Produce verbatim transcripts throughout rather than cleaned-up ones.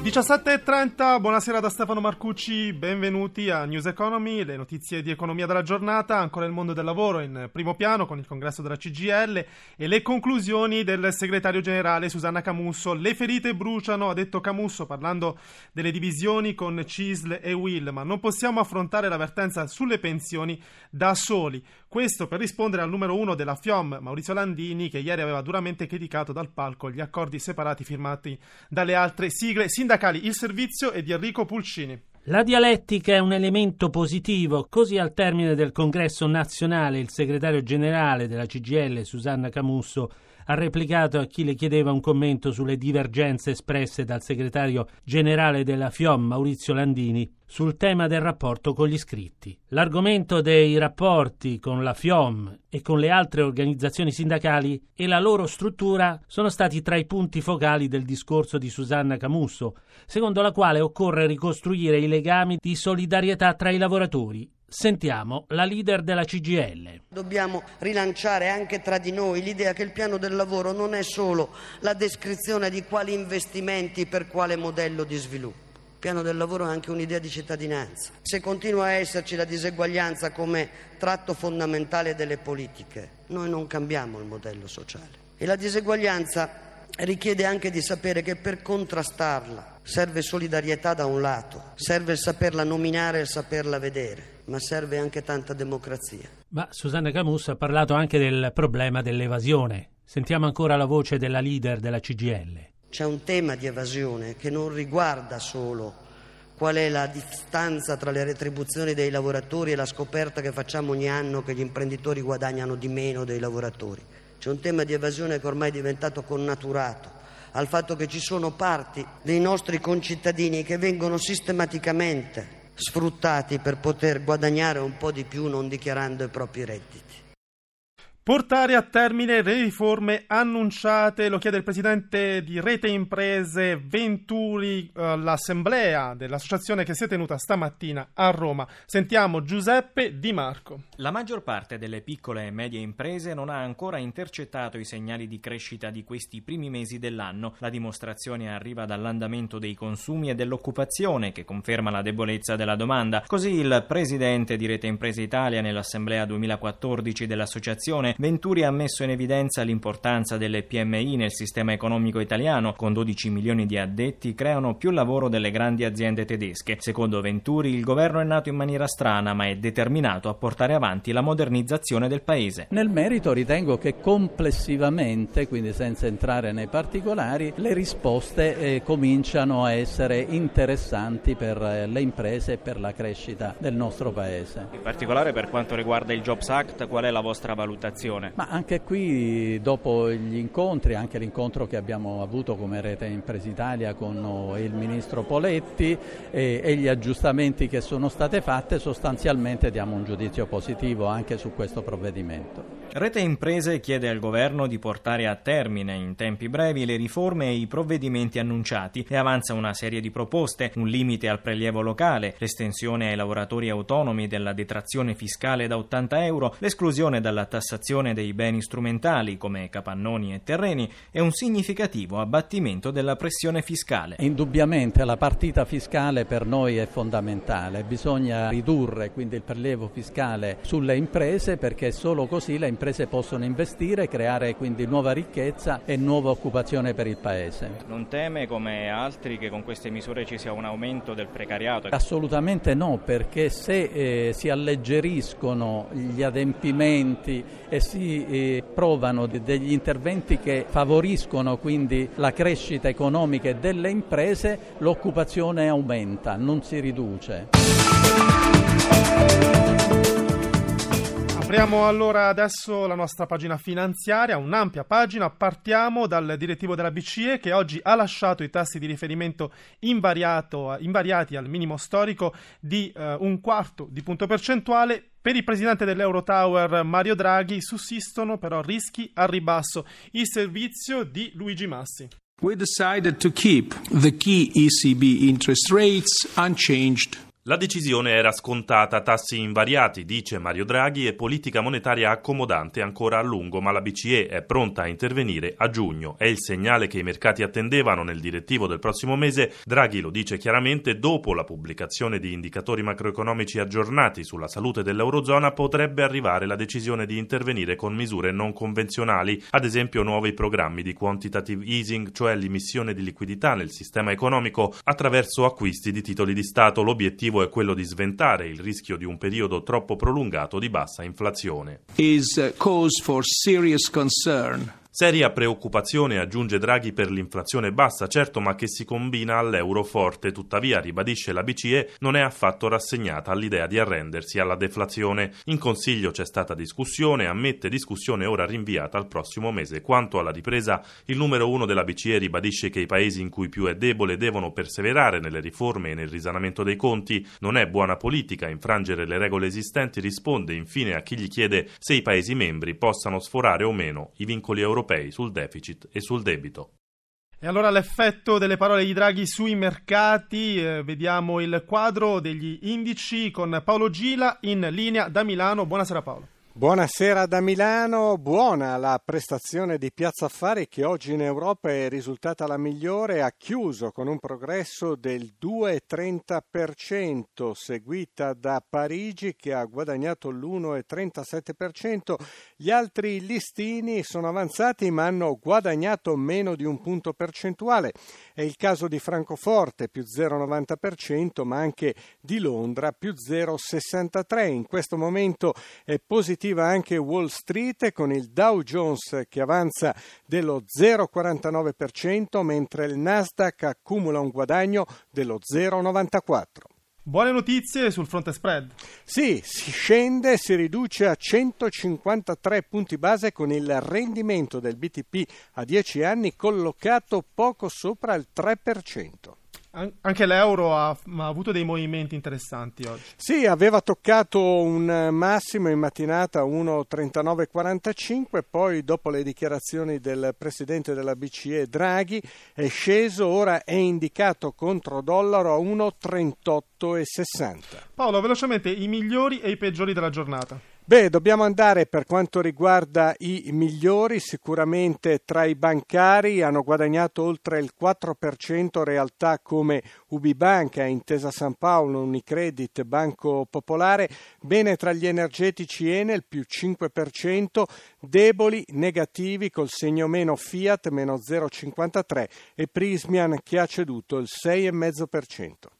diciassette e trenta, buonasera da Stefano Marcucci, benvenuti a News Economy, le notizie di economia della giornata. Ancora il mondo del lavoro in primo piano con il congresso della C G I L e le conclusioni del segretario generale Susanna Camusso. Le ferite bruciano, ha detto Camusso parlando delle divisioni con C I S L e U I L, ma non possiamo affrontare l'avvertenza sulle pensioni da soli. Questo per rispondere al numero uno della F I O M, Maurizio Landini, che ieri aveva duramente criticato dal palco gli accordi separati firmati dalle altre sigle sindacali. Il servizio è di Enrico Pulcini. La dialettica è un elemento positivo, così al termine del congresso nazionale il segretario generale della C G I L Susanna Camusso ha replicato a chi le chiedeva un commento sulle divergenze espresse dal segretario generale della F I O M Maurizio Landini sul tema del rapporto con gli iscritti. L'argomento dei rapporti con la F I O M e con le altre organizzazioni sindacali e la loro struttura sono stati tra i punti focali del discorso di Susanna Camusso, secondo la quale occorre ricostruire i legami di solidarietà tra i lavoratori. Sentiamo la leader della C G I L. Dobbiamo rilanciare anche tra di noi l'idea che il piano del lavoro non è solo la descrizione di quali investimenti per quale modello di sviluppo. Il piano del lavoro è anche un'idea di cittadinanza. Se continua a esserci la diseguaglianza come tratto fondamentale delle politiche, noi non cambiamo il modello sociale. E la diseguaglianza richiede anche di sapere che per contrastarla serve solidarietà da un lato, serve il saperla nominare e il saperla vedere, ma serve anche tanta democrazia. Ma Susanna Camusso ha parlato anche del problema dell'evasione. Sentiamo ancora la voce della leader della C G I L. C'è un tema di evasione che non riguarda solo qual è la distanza tra le retribuzioni dei lavoratori e la scoperta che facciamo ogni anno che gli imprenditori guadagnano di meno dei lavoratori. C'è un tema di evasione che ormai è diventato connaturato al fatto che ci sono parti dei nostri concittadini che vengono sistematicamente sfruttati per poter guadagnare un po' di più non dichiarando i propri redditi. Portare a termine le riforme annunciate, lo chiede il presidente di Rete Imprese Venturi, eh, l'assemblea dell'associazione che si è tenuta stamattina a Roma. Sentiamo Giuseppe Di Marco. La maggior parte delle piccole e medie imprese non ha ancora intercettato i segnali di crescita di questi primi mesi dell'anno. La dimostrazione arriva dall'andamento dei consumi e dell'occupazione, che conferma la debolezza della domanda. Così il presidente di Rete Imprese Italia nell'assemblea duemilaquattordici dell'associazione Venturi ha messo in evidenza l'importanza delle P M I nel sistema economico italiano. Con dodici milioni di addetti creano più lavoro delle grandi aziende tedesche. Secondo Venturi il governo è nato in maniera strana ma è determinato a portare avanti la modernizzazione del paese. Nel merito ritengo che complessivamente, quindi senza entrare nei particolari, le risposte eh, cominciano a essere interessanti per eh, le imprese e per la crescita del nostro paese. In particolare per quanto riguarda il Jobs Act, qual è la vostra valutazione? Ma anche qui, dopo gli incontri, anche l'incontro che abbiamo avuto come Rete Imprese Italia con il ministro Poletti e, e gli aggiustamenti che sono state fatte, sostanzialmente diamo un giudizio positivo anche su questo provvedimento. Rete Imprese chiede al governo di portare a termine in tempi brevi le riforme e i provvedimenti annunciati e avanza una serie di proposte: un limite al prelievo locale, l'estensione ai lavoratori autonomi della detrazione fiscale da ottanta euro, l'esclusione dalla tassazione dei beni strumentali come capannoni e terreni e un significativo abbattimento della pressione fiscale. Indubbiamente la partita fiscale per noi è fondamentale, bisogna ridurre quindi il prelievo fiscale sulle imprese perché solo così le imprese possono investire, creare quindi nuova ricchezza e nuova occupazione per il Paese. Non teme come altri che con queste misure ci sia un aumento del precariato? Assolutamente no, perché se eh, si alleggeriscono gli adempimenti e si eh, provano degli interventi che favoriscono quindi la crescita economica delle imprese, l'occupazione aumenta, non si riduce. Apriamo allora adesso la nostra pagina finanziaria, un'ampia pagina. Partiamo dal direttivo della B C E che oggi ha lasciato i tassi di riferimento invariato, invariati al minimo storico di eh, un quarto di punto percentuale. Per il presidente dell'Eurotower Mario Draghi sussistono però rischi al ribasso. Il servizio di Luigi Massi. We decided to keep the key E C B interest rates unchanged. La decisione era scontata, tassi invariati, dice Mario Draghi, e politica monetaria accomodante ancora a lungo, ma la B C E è pronta a intervenire a giugno. È il segnale che i mercati attendevano nel direttivo del prossimo mese. Draghi lo dice chiaramente: dopo la pubblicazione di indicatori macroeconomici aggiornati sulla salute dell'eurozona potrebbe arrivare la decisione di intervenire con misure non convenzionali, ad esempio nuovi programmi di quantitative easing, cioè l'immissione di liquidità nel sistema economico attraverso acquisti di titoli di Stato. L'obiettivo è quello di sventare il rischio di un periodo troppo prolungato di bassa inflazione. Is cause for serious concern. Seria preoccupazione, aggiunge Draghi, per l'inflazione bassa, certo, ma che si combina all'euro forte. Tuttavia, ribadisce, la B C E non è affatto rassegnata all'idea di arrendersi alla deflazione. In Consiglio c'è stata discussione, ammette, discussione ora rinviata al prossimo mese. Quanto alla ripresa, il numero uno della B C E ribadisce che i paesi in cui più è debole devono perseverare nelle riforme e nel risanamento dei conti. Non è buona politica infrangere le regole esistenti, risponde infine a chi gli chiede se i paesi membri possano sforare o meno i vincoli europei sul deficit e sul debito. E allora l'effetto delle parole di Draghi sui mercati, eh, vediamo il quadro degli indici con Paolo Gila in linea da Milano. Buonasera Paolo. Buonasera da Milano, buona la prestazione di Piazza Affari che oggi in Europa è risultata la migliore, ha chiuso con un progresso del due virgola trenta per cento, seguita da Parigi che ha guadagnato l'uno virgola trentasette per cento. Gli altri listini sono avanzati ma hanno guadagnato meno di un punto percentuale. È il caso di Francoforte più zero virgola novanta per cento, ma anche di Londra più zero virgola sessantatré per cento. In questo momento è positivo anche Wall Street con il Dow Jones che avanza dello zero virgola quarantanove per cento, mentre il Nasdaq accumula un guadagno dello zero virgola novantaquattro per cento. Buone notizie sul fronte spread. Sì, si scende, si riduce a centocinquantatré punti base con il rendimento del B T P a dieci anni collocato poco sopra il tre per cento. Anche l'euro ha, ha avuto dei movimenti interessanti oggi. Sì, aveva toccato un massimo in mattinata uno virgola trentanove quarantacinque, poi dopo le dichiarazioni del presidente della B C E Draghi è sceso, ora è indicato contro dollaro a uno virgola trentotto sessanta. Paolo, velocemente i migliori e i peggiori della giornata. Beh, dobbiamo andare per quanto riguarda i migliori, sicuramente tra i bancari hanno guadagnato oltre il quattro per cento realtà come Ubi Banca, Intesa San Paolo, Unicredit, Banco Popolare, bene tra gli energetici Enel più cinque per cento, deboli, negativi col segno meno Fiat meno zero virgola cinquantatré e Prysmian che ha ceduto il sei virgola cinque per cento.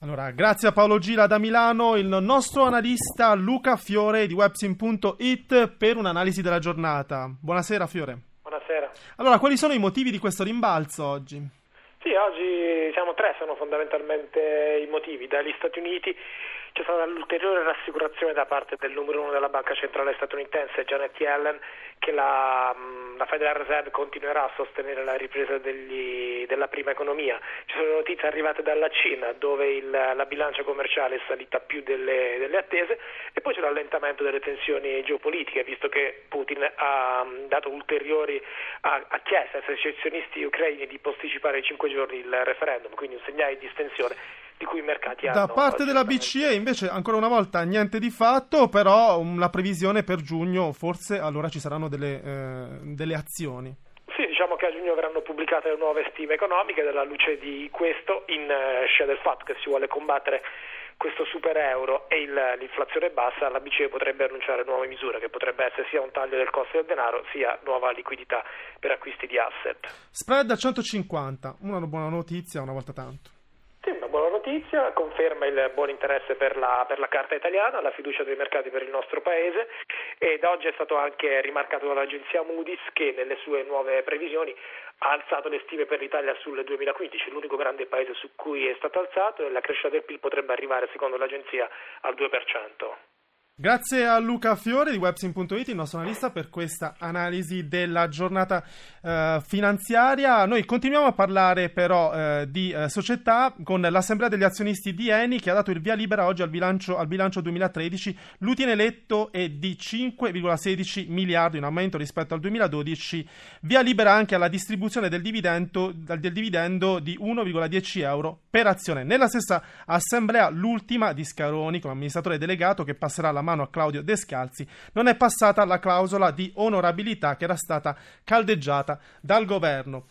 Allora, grazie a Paolo Gila da Milano, il nostro analista Luca Fiore di websim punto it per un'analisi della giornata. Buonasera Fiore. Buonasera. Allora, quali sono i motivi di questo rimbalzo oggi? Sì, oggi diciamo tre sono fondamentalmente i motivi. Dagli Stati Uniti c'è stata l'ulteriore rassicurazione da parte del numero uno della Banca Centrale statunitense, Janet Yellen, che la, la Federal Reserve continuerà a sostenere la ripresa degli, della prima economia. Ci sono notizie arrivate dalla Cina, dove il, la bilancia commerciale è salita più delle, delle attese, e poi c'è l'allentamento delle tensioni geopolitiche, visto che Putin ha dato ulteriori, ha, ha chiesto ai secessionisti ucraini di posticipare cinque giorni il referendum, quindi un segnale di distensione di cui i mercati hanno. Da parte della B C E invece ancora una volta niente di fatto, però la previsione per giugno forse allora ci saranno delle, eh, delle azioni. Sì, diciamo che a giugno verranno pubblicate le nuove stime economiche, della luce di questo in eh, scia del fatto che si vuole combattere questo super euro e il, l'inflazione bassa, la B C E potrebbe annunciare nuove misure che potrebbe essere sia un taglio del costo del denaro sia nuova liquidità per acquisti di asset. Spread a centocinquanta, una buona notizia una volta tanto. Notizia, conferma il buon interesse per la, per la carta italiana, la fiducia dei mercati per il nostro paese, e da oggi è stato anche rimarcato dall'agenzia Moody's che nelle sue nuove previsioni ha alzato le stime per l'Italia sul duemilaquindici, l'unico grande paese su cui è stato alzato, e la crescita del P I L potrebbe arrivare secondo l'agenzia al due per cento. Grazie a Luca Fiore di websim punto it, il nostro analista, per questa analisi della giornata eh, finanziaria. Noi continuiamo a parlare però eh, di eh, società con l'assemblea degli azionisti di Eni, che ha dato il via libera oggi al bilancio, al bilancio duemilatredici. L'utile netto è di cinque virgola sedici miliardi, in aumento rispetto al duemiladodici. Via libera anche alla distribuzione del dividendo, del dividendo di uno virgola dieci euro per azione. Nella stessa assemblea, l'ultima di Scaroni come amministratore delegato, che passerà la mano a Claudio Descalzi, non è passata la clausola di onorabilità che era stata caldeggiata dal governo.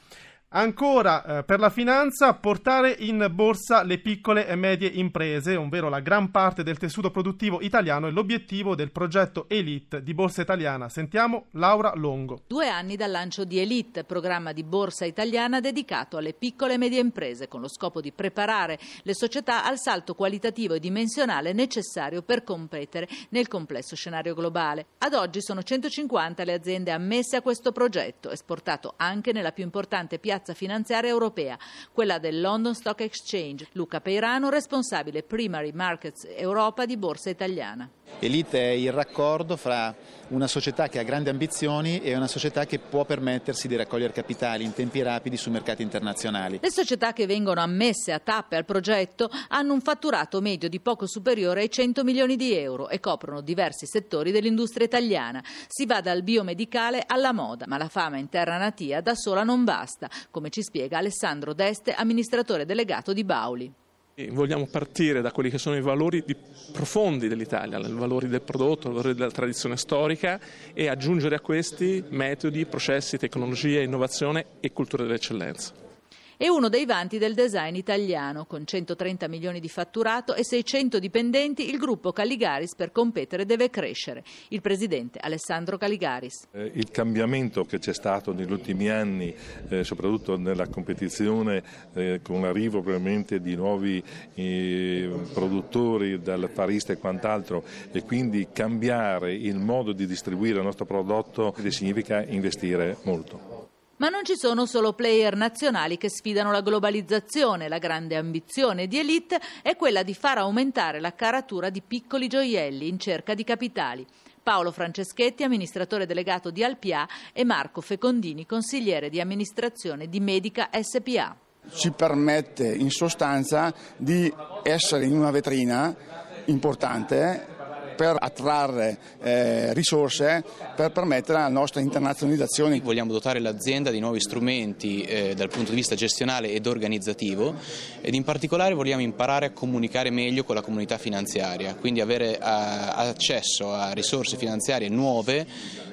Ancora eh, per la finanza, portare in borsa le piccole e medie imprese, ovvero la gran parte del tessuto produttivo italiano, è l'obiettivo del progetto Elite di Borsa Italiana. Sentiamo Laura Longo. Due anni dal lancio di Elite, programma di Borsa Italiana dedicato alle piccole e medie imprese, con lo scopo di preparare le società al salto qualitativo e dimensionale necessario per competere nel complesso scenario globale. Ad oggi sono centocinquanta le aziende ammesse a questo progetto, esportato anche nella più importante piazza finanziaria europea, quella del London Stock Exchange. Luca Peirano, responsabile Primary Markets Europa di Borsa Italiana. Elite è il raccordo fra una società che ha grandi ambizioni e una società che può permettersi di raccogliere capitali in tempi rapidi su mercati internazionali. Le società che vengono ammesse a tappe al progetto hanno un fatturato medio di poco superiore ai cento milioni di euro e coprono diversi settori dell'industria italiana. Si va dal biomedicale alla moda, ma la fama in terra natia da sola non basta, come ci spiega Alessandro D'Este, amministratore delegato di Bauli. Vogliamo partire da quelli che sono i valori profondi dell'Italia, i valori del prodotto, i valori della tradizione storica, e aggiungere a questi metodi, processi, tecnologie, innovazione e cultura dell'eccellenza. È uno dei vanti del design italiano. Con centotrenta milioni di fatturato e seicento dipendenti, il gruppo Caligaris per competere deve crescere. Il presidente Alessandro Caligaris. Il cambiamento che c'è stato negli ultimi anni, eh, soprattutto nella competizione, eh, con l'arrivo probabilmente di nuovi eh, produttori, dal farista e quant'altro, e quindi cambiare il modo di distribuire il nostro prodotto significa investire molto. Ma non ci sono solo player nazionali che sfidano la globalizzazione. La grande ambizione di Elite è quella di far aumentare la caratura di piccoli gioielli in cerca di capitali. Paolo Franceschetti, amministratore delegato di Alpia, e Marco Fecondini, consigliere di amministrazione di Medica S P A. Ci permette in sostanza di essere in una vetrina importante per attrarre eh, risorse, per permettere la nostra internazionalizzazione. Vogliamo dotare l'azienda di nuovi strumenti eh, dal punto di vista gestionale ed organizzativo, ed in particolare vogliamo imparare a comunicare meglio con la comunità finanziaria, quindi avere a, accesso a risorse finanziarie nuove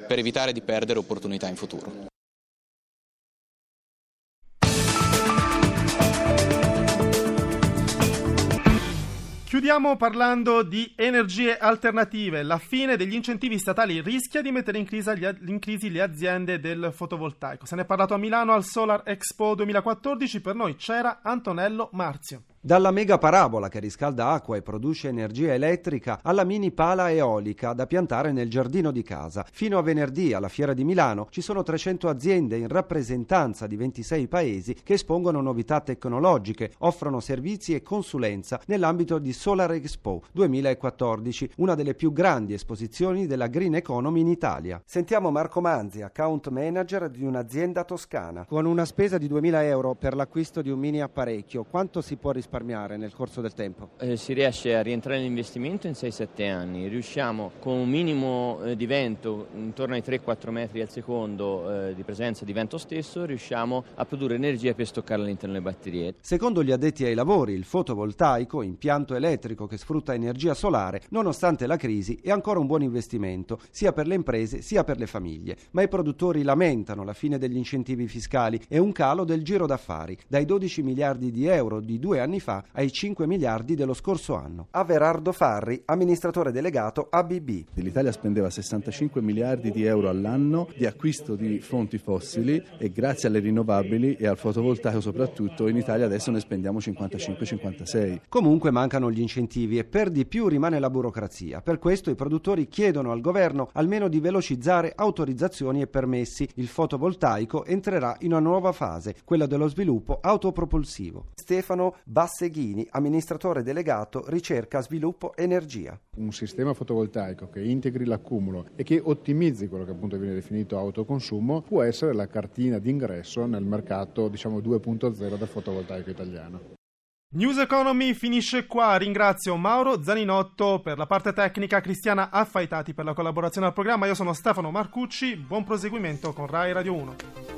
per evitare di perdere opportunità in futuro. Chiudiamo parlando di energie alternative. La fine degli incentivi statali rischia di mettere in crisi, in crisi le aziende del fotovoltaico. Se ne è parlato a Milano al Solar Expo duemilaquattordici. Per noi c'era Antonello Marzio. Dalla mega parabola che riscalda acqua e produce energia elettrica alla mini pala eolica da piantare nel giardino di casa. Fino a venerdì alla Fiera di Milano ci sono trecento aziende in rappresentanza di ventisei paesi che espongono novità tecnologiche, offrono servizi e consulenza nell'ambito di Solar Expo duemilaquattordici, una delle più grandi esposizioni della green economy in Italia. Sentiamo Marco Manzi, account manager di un'azienda toscana. Con una spesa di duemila euro per l'acquisto di un mini apparecchio, quanto si può risparmiare? Nel corso del tempo? Eh, si riesce a rientrare nell'investimento in sei sette anni, riusciamo con un minimo eh, di vento intorno ai tre quattro metri al secondo eh, di presenza di vento stesso, riusciamo a produrre energia per stoccarla all'interno delle batterie. Secondo gli addetti ai lavori, il fotovoltaico, impianto elettrico che sfrutta energia solare, nonostante la crisi, è ancora un buon investimento, sia per le imprese sia per le famiglie. Ma i produttori lamentano la fine degli incentivi fiscali e un calo del giro d'affari, dai dodici miliardi di euro di due anni fa ai cinque miliardi dello scorso anno. Averardo Farri, amministratore delegato A B B. L'Italia spendeva sessantacinque miliardi di euro all'anno di acquisto di fonti fossili, e grazie alle rinnovabili e al fotovoltaico soprattutto in Italia adesso ne spendiamo cinquantacinque cinquantasei. Comunque mancano gli incentivi e per di più rimane la burocrazia. Per questo i produttori chiedono al governo almeno di velocizzare autorizzazioni e permessi. Il fotovoltaico entrerà in una nuova fase, quella dello sviluppo autopropulsivo. Stefano Bassi Passeghini, amministratore delegato ricerca, sviluppo, energia. Un sistema fotovoltaico che integri l'accumulo e che ottimizzi quello che appunto viene definito autoconsumo può essere la cartina d'ingresso nel mercato, diciamo, due punto zero del fotovoltaico italiano. News Economy finisce qua, ringrazio Mauro Zaninotto per la parte tecnica, Cristiana Affaitati per la collaborazione al programma, io sono Stefano Marcucci, buon proseguimento con Rai Radio uno.